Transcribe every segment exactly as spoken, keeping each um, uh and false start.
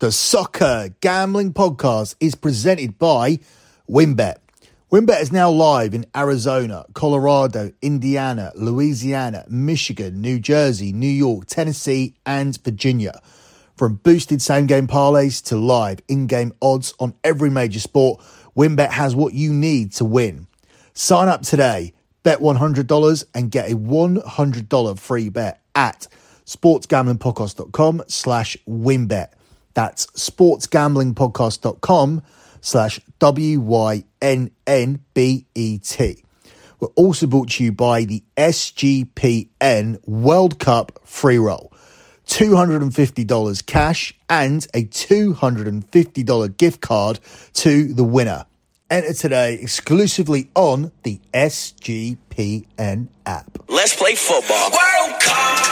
The Soccer Gambling Podcast is presented by WynnBET. WynnBET is now live in Arizona, Colorado, Indiana, Louisiana, Michigan, New Jersey, New York, Tennessee, and Virginia. From boosted same-game parlays to live in-game odds on every major sport, WynnBET has what you need to win. Sign up today, bet one hundred dollars and get a one hundred dollars free bet at sportsgamblingpodcast.com slash WynnBET. That's sportsgamblingpodcast.com slash W Y N N B E T. We're also brought to you by the S G P N World Cup free roll. two hundred fifty dollars cash and a two hundred fifty dollars gift card to the winner. Enter today exclusively on the S G P N app. Let's play football. World Cup!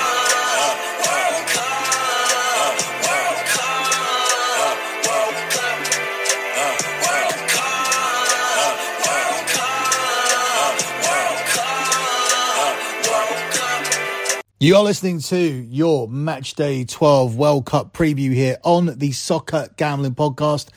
You are listening to your Matchday twelve World Cup preview here on the Soccer Gambling Podcast.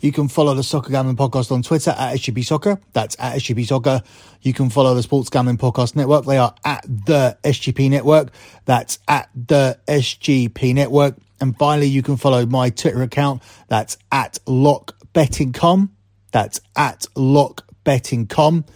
You can follow the Soccer Gambling Podcast on Twitter at S G P Soccer. That's at S G P Soccer. You can follow the Sports Gambling Podcast Network. They are at the S G P Network. That's at the S G P Network. And finally, you can follow my Twitter account. That's at LockBettingCom. That's at LockBettingCom.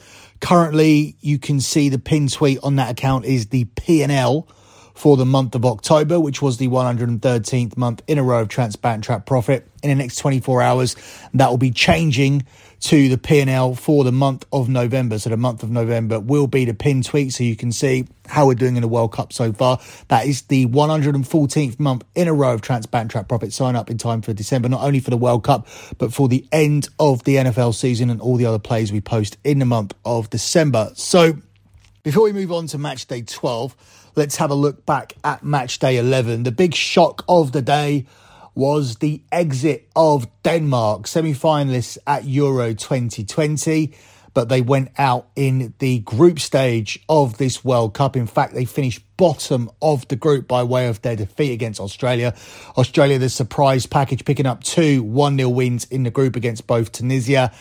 Currently, you can see the pin tweet on that account is the P and L for the month of October, which was the one hundred thirteenth month in a row of TransBankTrap profit. In the next twenty-four hours, that will be changing to the P and L for the month of November. So the month of November will be the pin tweet, so you can see how we're doing in the World Cup so far. That is the one hundred fourteenth month in a row of TransBankTrap profit. Sign up in time for December, not only for the World Cup, but for the end of the N F L season and all the other plays we post in the month of December. So before we move on to match day twelve, let's have a look back at match day eleven. The big shock of the day was the exit of Denmark, semi-finalists at Euro twenty twenty, but they went out in the group stage of this World Cup. In fact, they finished bottom of the group by way of their defeat against Australia. Australia, the surprise package, picking up two one nil wins in the group against both Tunisia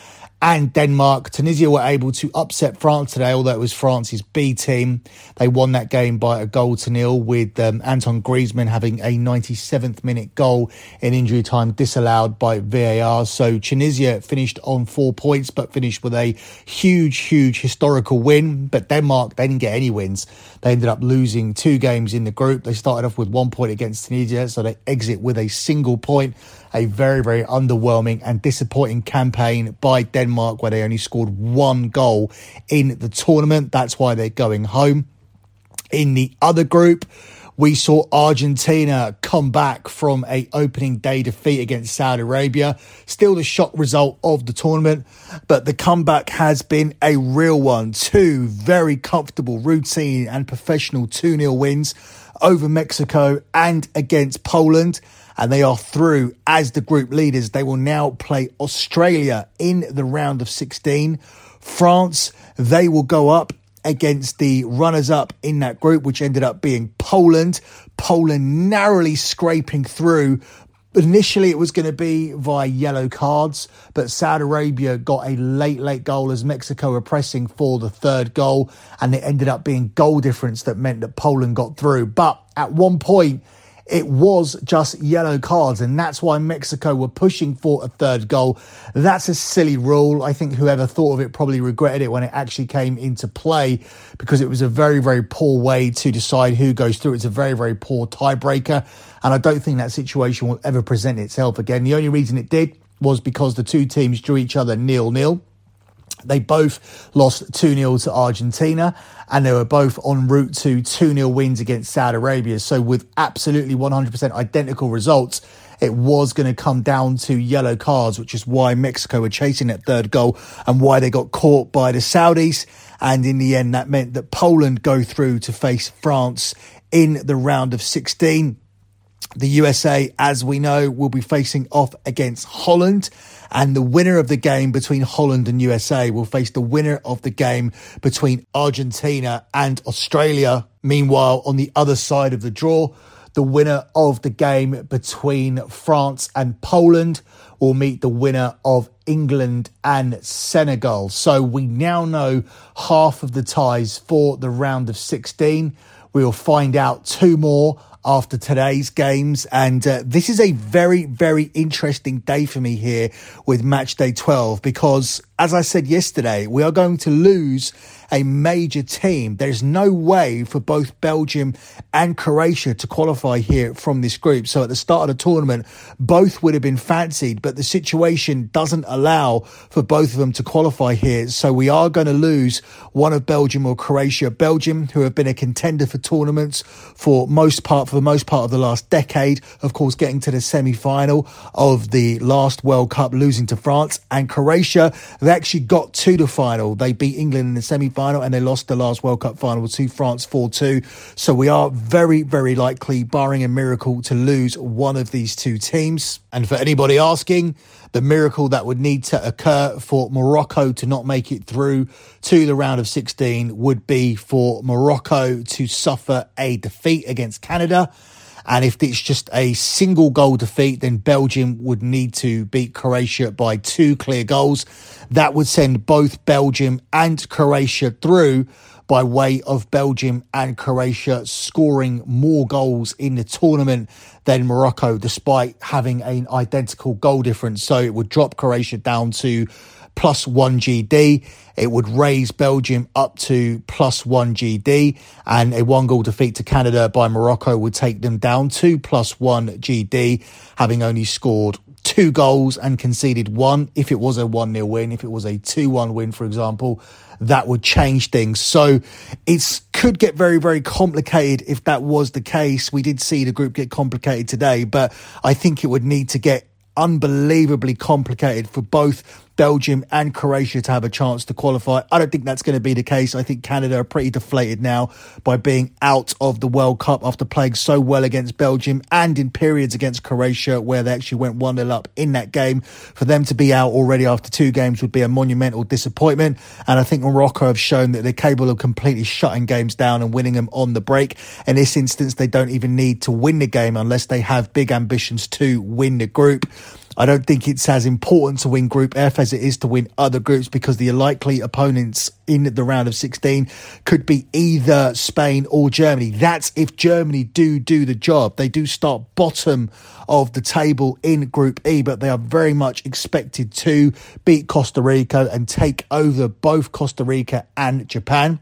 and Denmark. Tunisia were able to upset France today, although it was France's B team. They won that game by a goal to nil with um, Antoine Griezmann having a ninety-seventh minute goal in injury time disallowed by V A R. So Tunisia finished on four points, but finished with a huge, huge historical win. But Denmark, they didn't get any wins. They ended up losing two games in the group. They started off with one point against Tunisia, so they exit with a single point. A very, very underwhelming and disappointing campaign by Denmark, where they only scored one goal in the tournament. That's why they're going home. In the other group, we saw Argentina come back from a opening day defeat against Saudi Arabia. Still the shock result of the tournament, but the comeback has been a real one. Two very comfortable routine and professional two nil wins over Mexico and against Poland. And they are through as the group leaders. They will now play Australia in the round of sixteen. France, they will go up against the runners-up in that group, which ended up being Poland. Poland narrowly scraping through. Initially, it was going to be via yellow cards, but Saudi Arabia got a late, late goal as Mexico were pressing for the third goal, and it ended up being goal difference that meant that Poland got through. But at one point, it was just yellow cards, and that's why Mexico were pushing for a third goal. That's a silly rule. I think whoever thought of it probably regretted it when it actually came into play, because it was a very, very poor way to decide who goes through. It's a very, very poor tiebreaker, and I don't think that situation will ever present itself again. The only reason it did was because the two teams drew each other nil nil. They both lost two nil to Argentina, and they were both en route to two nil wins against Saudi Arabia. So with absolutely one hundred percent identical results, it was going to come down to yellow cards, which is why Mexico were chasing that third goal and why they got caught by the Saudis. And in the end, that meant that Poland go through to face France in the round of sixteen. The U S A, as we know, will be facing off against Holland, and the winner of the game between Holland and U S A will face the winner of the game between Argentina and Australia. Meanwhile, on the other side of the draw, The winner of the game between France and Poland will meet the winner of England and Senegal. So we now know half of the ties for the round of sixteen. We'll find out two more after today's games. And uh, this is a very, very interesting day for me here with match day twelve, because as I said yesterday, we are going to lose a major team. There's no way for both Belgium and Croatia to qualify here from this group. So at the start of the tournament, both would have been fancied, but the situation doesn't allow for both of them to qualify here. So we are going to lose one of Belgium or Croatia. Belgium, who have been a contender for tournaments for most part, for the most part of the last decade, of course, getting to the semi-final of the last World Cup, losing to France. And Croatia, they actually got to the final. They beat England in the semi-final and they lost the last World Cup final to France four two. So we are very, very likely, barring a miracle, to lose one of these two teams. And for anybody asking, the miracle that would need to occur for Morocco to not make it through to the round of sixteen would be for Morocco to suffer a defeat against Canada. And if it's just a single goal defeat, then Belgium would need to beat Croatia by two clear goals. That would send both Belgium and Croatia through by way of Belgium and Croatia scoring more goals in the tournament than Morocco, despite having an identical goal difference. So it would drop Croatia down to plus one G D. It would raise Belgium up to plus one G D, and a one goal defeat to Canada by Morocco would take them down to plus one G D, having only scored two goals and conceded one. If it was a one nil win, if it was a two one win, for example, that would change things. So it could get very, very complicated if that was the case. We did see the group get complicated today, but I think it would need to get unbelievably complicated for both Belgium and Croatia to have a chance to qualify. I don't think that's going to be the case. I think Canada are pretty deflated now by being out of the World Cup after playing so well against Belgium and in periods against Croatia, where they actually went one nil up in that game. For them to be out already after two games would be a monumental disappointment. And I think Morocco have shown that they're capable of completely shutting games down and winning them on the break. In this instance, they don't even need to win the game unless they have big ambitions to win the group. I don't think it's as important to win Group F as it is to win other groups, because the likely opponents in the round of sixteen could be either Spain or Germany. That's if Germany do do the job. They do start bottom of the table in Group E, but they are very much expected to beat Costa Rica and take over both Costa Rica and Japan.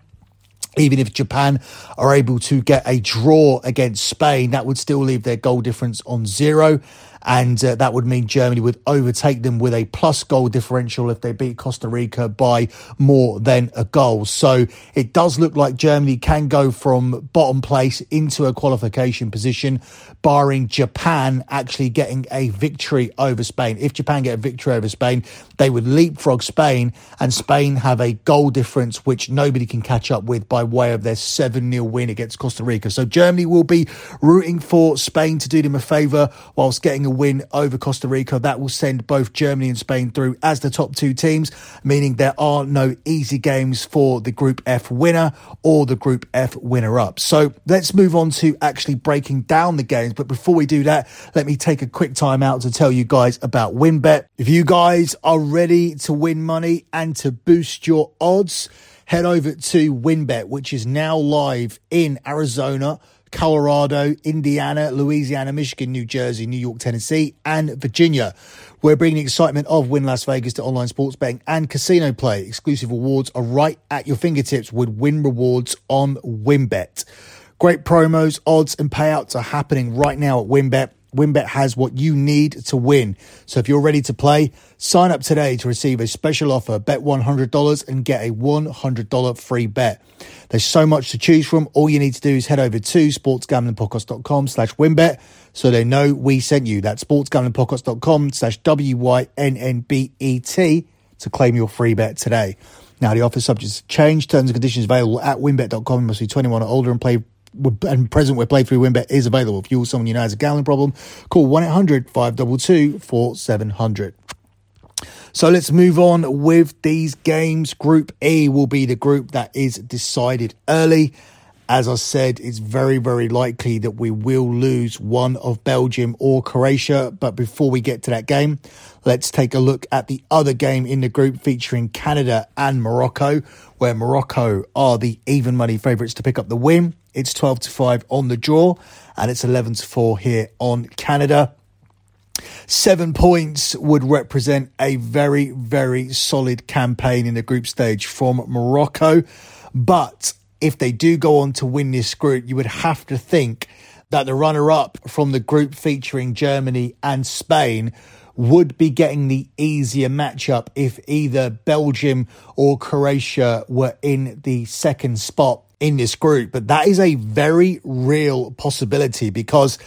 Even if Japan are able to get a draw against Spain, that would still leave their goal difference on zero. And uh, that would mean Germany would overtake them with a plus goal differential if they beat Costa Rica by more than a goal. So it does look like Germany can go from bottom place into a qualification position, barring Japan actually getting a victory over Spain. If Japan get a victory over Spain, they would leapfrog Spain, and Spain have a goal difference which nobody can catch up with by way of their seven nil win against Costa Rica. So Germany will be rooting for Spain to do them a favour whilst getting a win over Costa Rica. That will send both Germany and Spain through as the top two teams, meaning there are no easy games for the Group F winner or the Group F winner up. So let's move on to actually breaking down the games. But before we do that, let me take a quick time out to tell you guys about WynnBET. If you guys are ready to win money and to boost your odds, head over to WynnBET, which is now live in Arizona, Colorado, Indiana, Louisiana, Michigan, New Jersey, New York, Tennessee, and Virginia. We're bringing the excitement of Wynn Las Vegas to online sports betting and casino play. Exclusive rewards are right at your fingertips with Wynn Rewards on WynnBET. Great promos, odds, and payouts are happening right now at WynnBET. WynnBET has what you need to win. So if you're ready to play, sign up today to receive a special offer. Bet one hundred dollars and get a one hundred dollars free bet. There's so much to choose from. All you need to do is head over to sportsgamblingpodcast.com slash WynnBET so they know we sent you. That's sportsgamblingpodcast.com slash W Y N N B E T to claim your free bet today. Now, the offer subject to change. Terms and conditions available at WynnBET dot com. You must be twenty-one or older and play and present where play through WynnBET is available. If you're someone you know has a gambling problem, call one eight hundred, five two two, four seven zero zero. So let's move on with these games. Group E will be the group that is decided early. As I said, it's very, very likely that we will lose one of Belgium or Croatia. But before we get to that game, let's take a look at the other game in the group featuring Canada and Morocco, where Morocco are the even money favourites to pick up the win. It's twelve to five on the draw and it's eleven to four here on Canada. Seven points would represent a very, very solid campaign in the group stage from Morocco. But if they do go on to win this group, you would have to think that the runner-up from the group featuring Germany and Spain would be getting the easier matchup if either Belgium or Croatia were in the second spot in this group. But that is a very real possibility because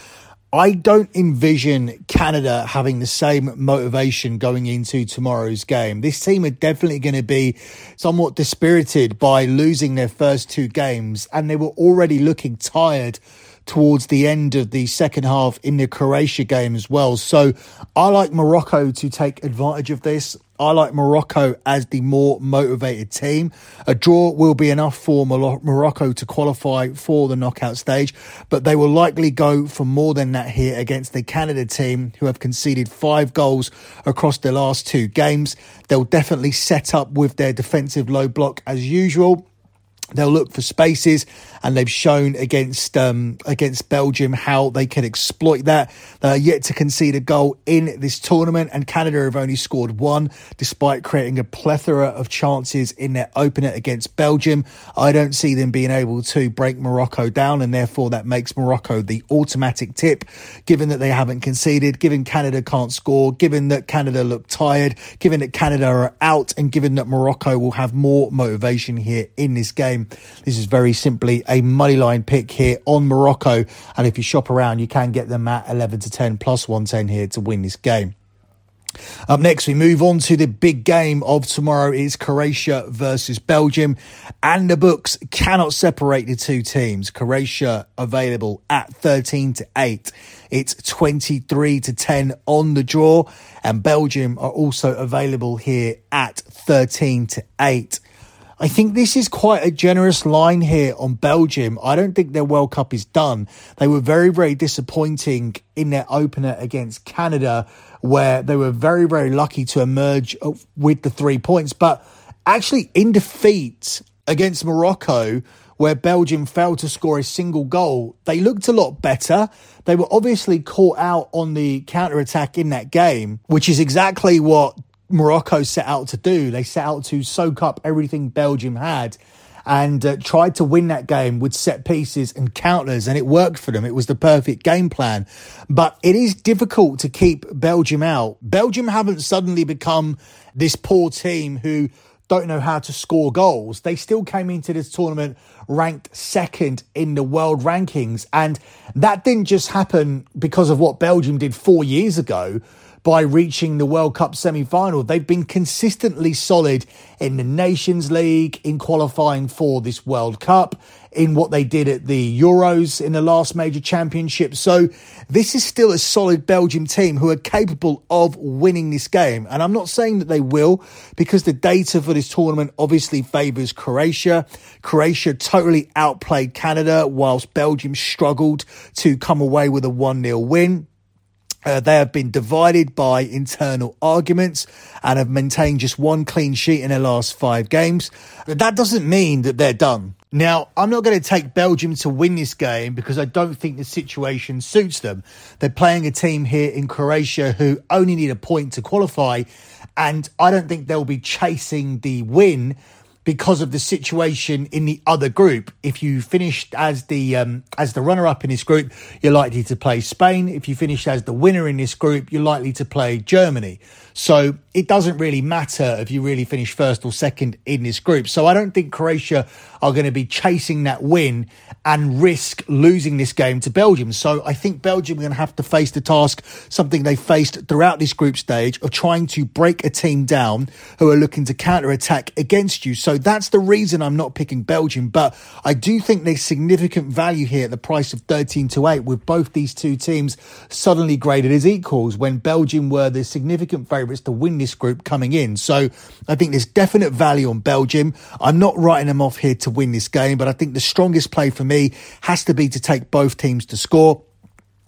I don't envision Canada having the same motivation going into tomorrow's game. This team are definitely going to be somewhat dispirited by losing their first two games, and they were already looking tired towards the end of the second half in the Croatia game as well. So I like Morocco to take advantage of this. I like Morocco as the more motivated team. A draw will be enough for Morocco to qualify for the knockout stage, but they will likely go for more than that here against the Canada team, who have conceded five goals across their last two games. They'll definitely set up with their defensive low block as usual. They'll look for spaces, and they've shown against um, against Belgium how they can exploit that. They are yet to concede a goal in this tournament, and Canada have only scored one, despite creating a plethora of chances in their opener against Belgium. I don't see them being able to break Morocco down, and therefore that makes Morocco the automatic tip, given that they haven't conceded, given Canada can't score, given that Canada look tired, given that Canada are out, and given that Morocco will have more motivation here in this game. This is very simply a moneyline pick here on Morocco. And if you shop around, you can get them at eleven to ten plus one ten here to win this game. Up next, we move on to the big game of tomorrow. It is Croatia versus Belgium, and the books cannot separate the two teams. Croatia available at thirteen to eight. It's twenty-three to ten on the draw, and Belgium are also available here at thirteen to eight. I think this is quite a generous line here on Belgium. I don't think their World Cup is done. They were very, very disappointing in their opener against Canada, where they were very, very lucky to emerge with the three points. But actually in defeat against Morocco, where Belgium failed to score a single goal, they looked a lot better. They were obviously caught out on the counter-attack in that game, which is exactly what Morocco set out to do. They set out to soak up everything Belgium had and uh, tried to win that game with set pieces and counters, and it worked for them. It was the perfect game plan. But it is difficult to keep Belgium out. Belgium haven't suddenly become this poor team who don't know how to score goals. They still came into this tournament ranked second in the world rankings, and that didn't just happen because of what Belgium did four years ago by reaching the World Cup semi-final. They've been consistently solid in the Nations League, in qualifying for this World Cup, in what they did at the Euros in the last major championship. So this is still a solid Belgium team who are capable of winning this game. And I'm not saying that they will, because the data for this tournament obviously favours Croatia. Croatia totally outplayed Canada, whilst Belgium struggled to come away with a one nil win. Uh, they have been divided by internal arguments and have maintained just one clean sheet in their last five games. But that doesn't mean that they're done. Now, I'm not going to take Belgium to win this game because I don't think the situation suits them. They're playing a team here in Croatia who only need a point to qualify, and I don't think they'll be chasing the win because of the situation in the other group. If you finished as the um, as the runner-up in this group, you're likely to play Spain. If you finished as the winner in this group, you're likely to play Germany. So it doesn't really matter if you really finish first or second in this group. So I don't think Croatia are going to be chasing that win and risk losing this game to Belgium. So I think Belgium are going to have to face the task, something they faced throughout this group stage, of trying to break a team down who are looking to counter-attack against you. So So that's the reason I'm not picking Belgium, but I do think there's significant value here at the price of thirteen to eight, with both these two teams suddenly graded as equals when Belgium were the significant favourites to win this group coming in. So I think there's definite value on Belgium. I'm not writing them off here to win this game, but I think the strongest play for me has to be to take both teams to score.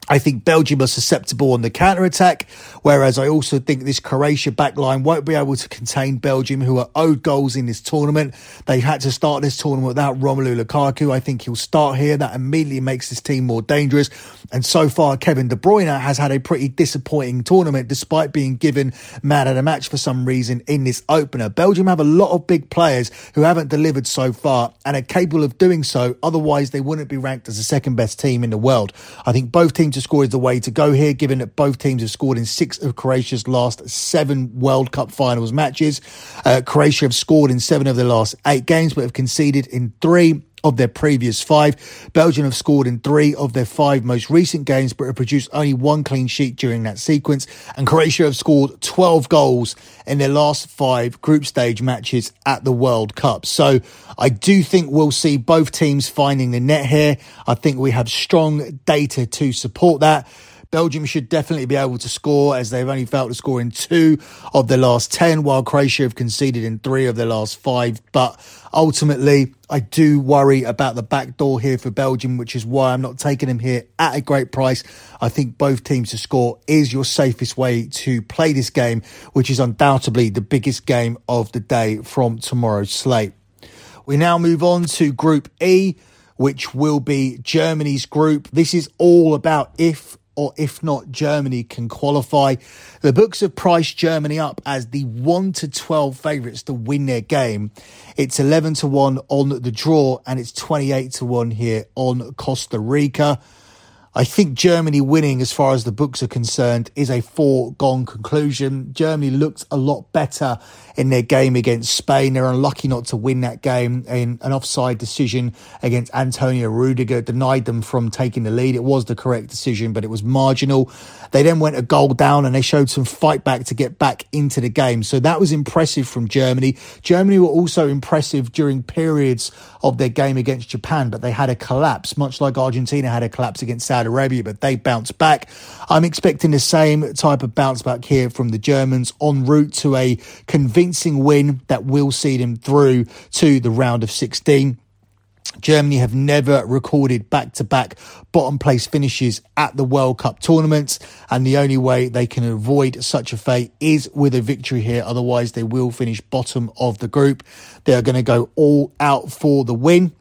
I think Belgium are susceptible on the counter-attack, whereas I also think this Croatia backline won't be able to contain Belgium, who are owed goals in this tournament. They've had to start this tournament without Romelu Lukaku. I think he'll start here. That immediately makes this team more dangerous. And so far, Kevin De Bruyne has had a pretty disappointing tournament, despite being given man of the match for some reason in this opener. Belgium have a lot of big players who haven't delivered so far and are capable of doing so. Otherwise, they wouldn't be ranked as the second best team in the world. I think both teams to score is the way to go here, given that both teams have scored in six of Croatia's last seven World Cup finals matches. Uh, Croatia have scored in seven of their last eight games, but have conceded in three of their previous five. Belgium have scored in three of their five most recent games, but have produced only one clean sheet during that sequence. And Croatia have scored twelve goals in their last five group stage matches at the World Cup. So I do think we'll see both teams finding the net here. I think we have strong data to support that. Belgium should definitely be able to score, as they've only failed to score in two of their last ten, while Croatia have conceded in three of their last five. But ultimately, I do worry about the back door here for Belgium, which is why I'm not taking them here at a great price. I think both teams to score is your safest way to play this game, which is undoubtedly the biggest game of the day from tomorrow's slate. We now move on to Group E, which will be Germany's group. This is all about if or if not Germany can qualify. The books have priced Germany up as the one to twelve favourites to win their game. It's eleven to one on the draw, and it's twenty-eight to one here on Costa Rica. I think Germany winning, as far as the books are concerned, is a foregone conclusion. Germany looked a lot better in their game against Spain. They're unlucky not to win that game. In an offside decision against Antonio Rudiger denied them from taking the lead. It was the correct decision, but it was marginal. They then went a goal down and they showed some fight back to get back into the game. So that was impressive from Germany. Germany were also impressive during periods of their game against Japan, but they had a collapse, much like Argentina had a collapse against Saudi Arabia, but they bounce back. I'm expecting the same type of bounce back here from the Germans, en route to a convincing win that will see them through to the round of sixteen. Germany have never recorded back-to-back bottom place finishes at the World Cup tournaments, and the only way they can avoid such a fate is with a victory here. Otherwise, they will finish bottom of the group. They are going to go all out for the win.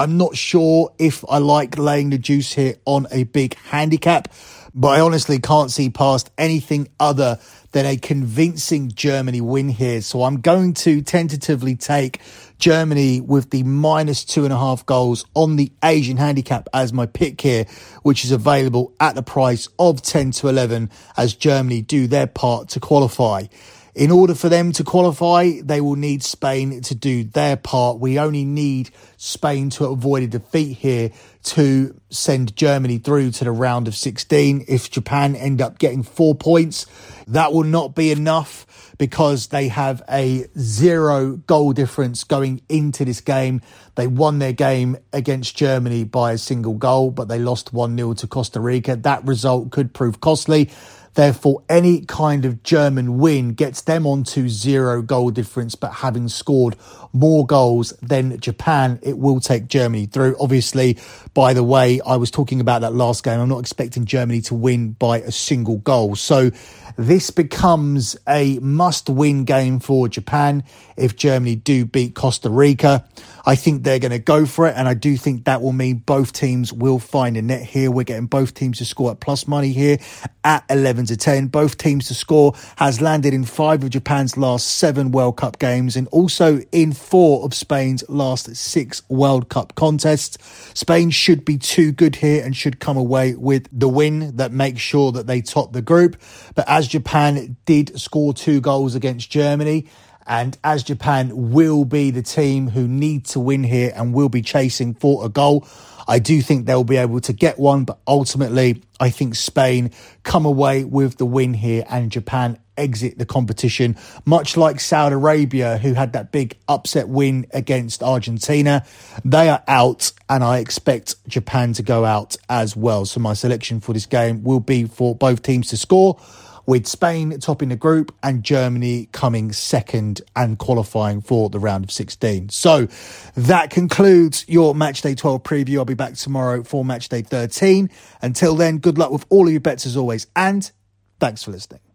I'm not sure if I like laying the juice here on a big handicap, but I honestly can't see past anything other than a convincing Germany win here. So I'm going to tentatively take Germany with the minus two and a half goals on the Asian handicap as my pick here, which is available at the price of ten to eleven as Germany do their part to qualify. In order for them to qualify, they will need Spain to do their part. We only need Spain to avoid a defeat here to send Germany through to the round of sixteen. If Japan end up getting four points, that will not be enough because they have a zero goal difference going into this game. They won their game against Germany by a single goal, but they lost one nil to Costa Rica. That result could prove costly. Therefore, any kind of German win gets them onto zero goal difference, but having scored more goals than Japan, it will take Germany through. Obviously, by the way, I was talking about that last game. I'm not expecting Germany to win by a single goal. So this becomes a must-win game for Japan if Germany do beat Costa Rica. I think they're going to go for it, and I do think that will mean both teams will find a net here. We're getting both teams to score at plus money here at eleven to ten. Both teams to score has landed in five of Japan's last seven World Cup games and also in four of Spain's last six World Cup contests. Spain should be too good here and should come away with the win that makes sure that they top the group. But as Japan did score two goals against Germany, and as Japan will be the team who need to win here and will be chasing for a goal, I do think they'll be able to get one. But ultimately, I think Spain come away with the win here and Japan exit the competition, much like Saudi Arabia, who had that big upset win against Argentina. They are out, and I expect Japan to go out as well. So my selection for this game will be for both teams to score, with Spain topping the group and Germany coming second and qualifying for the round of sixteen. So that concludes your Matchday twelve preview. I'll be back tomorrow for Matchday thirteen. Until then, good luck with all of your bets as always, and thanks for listening.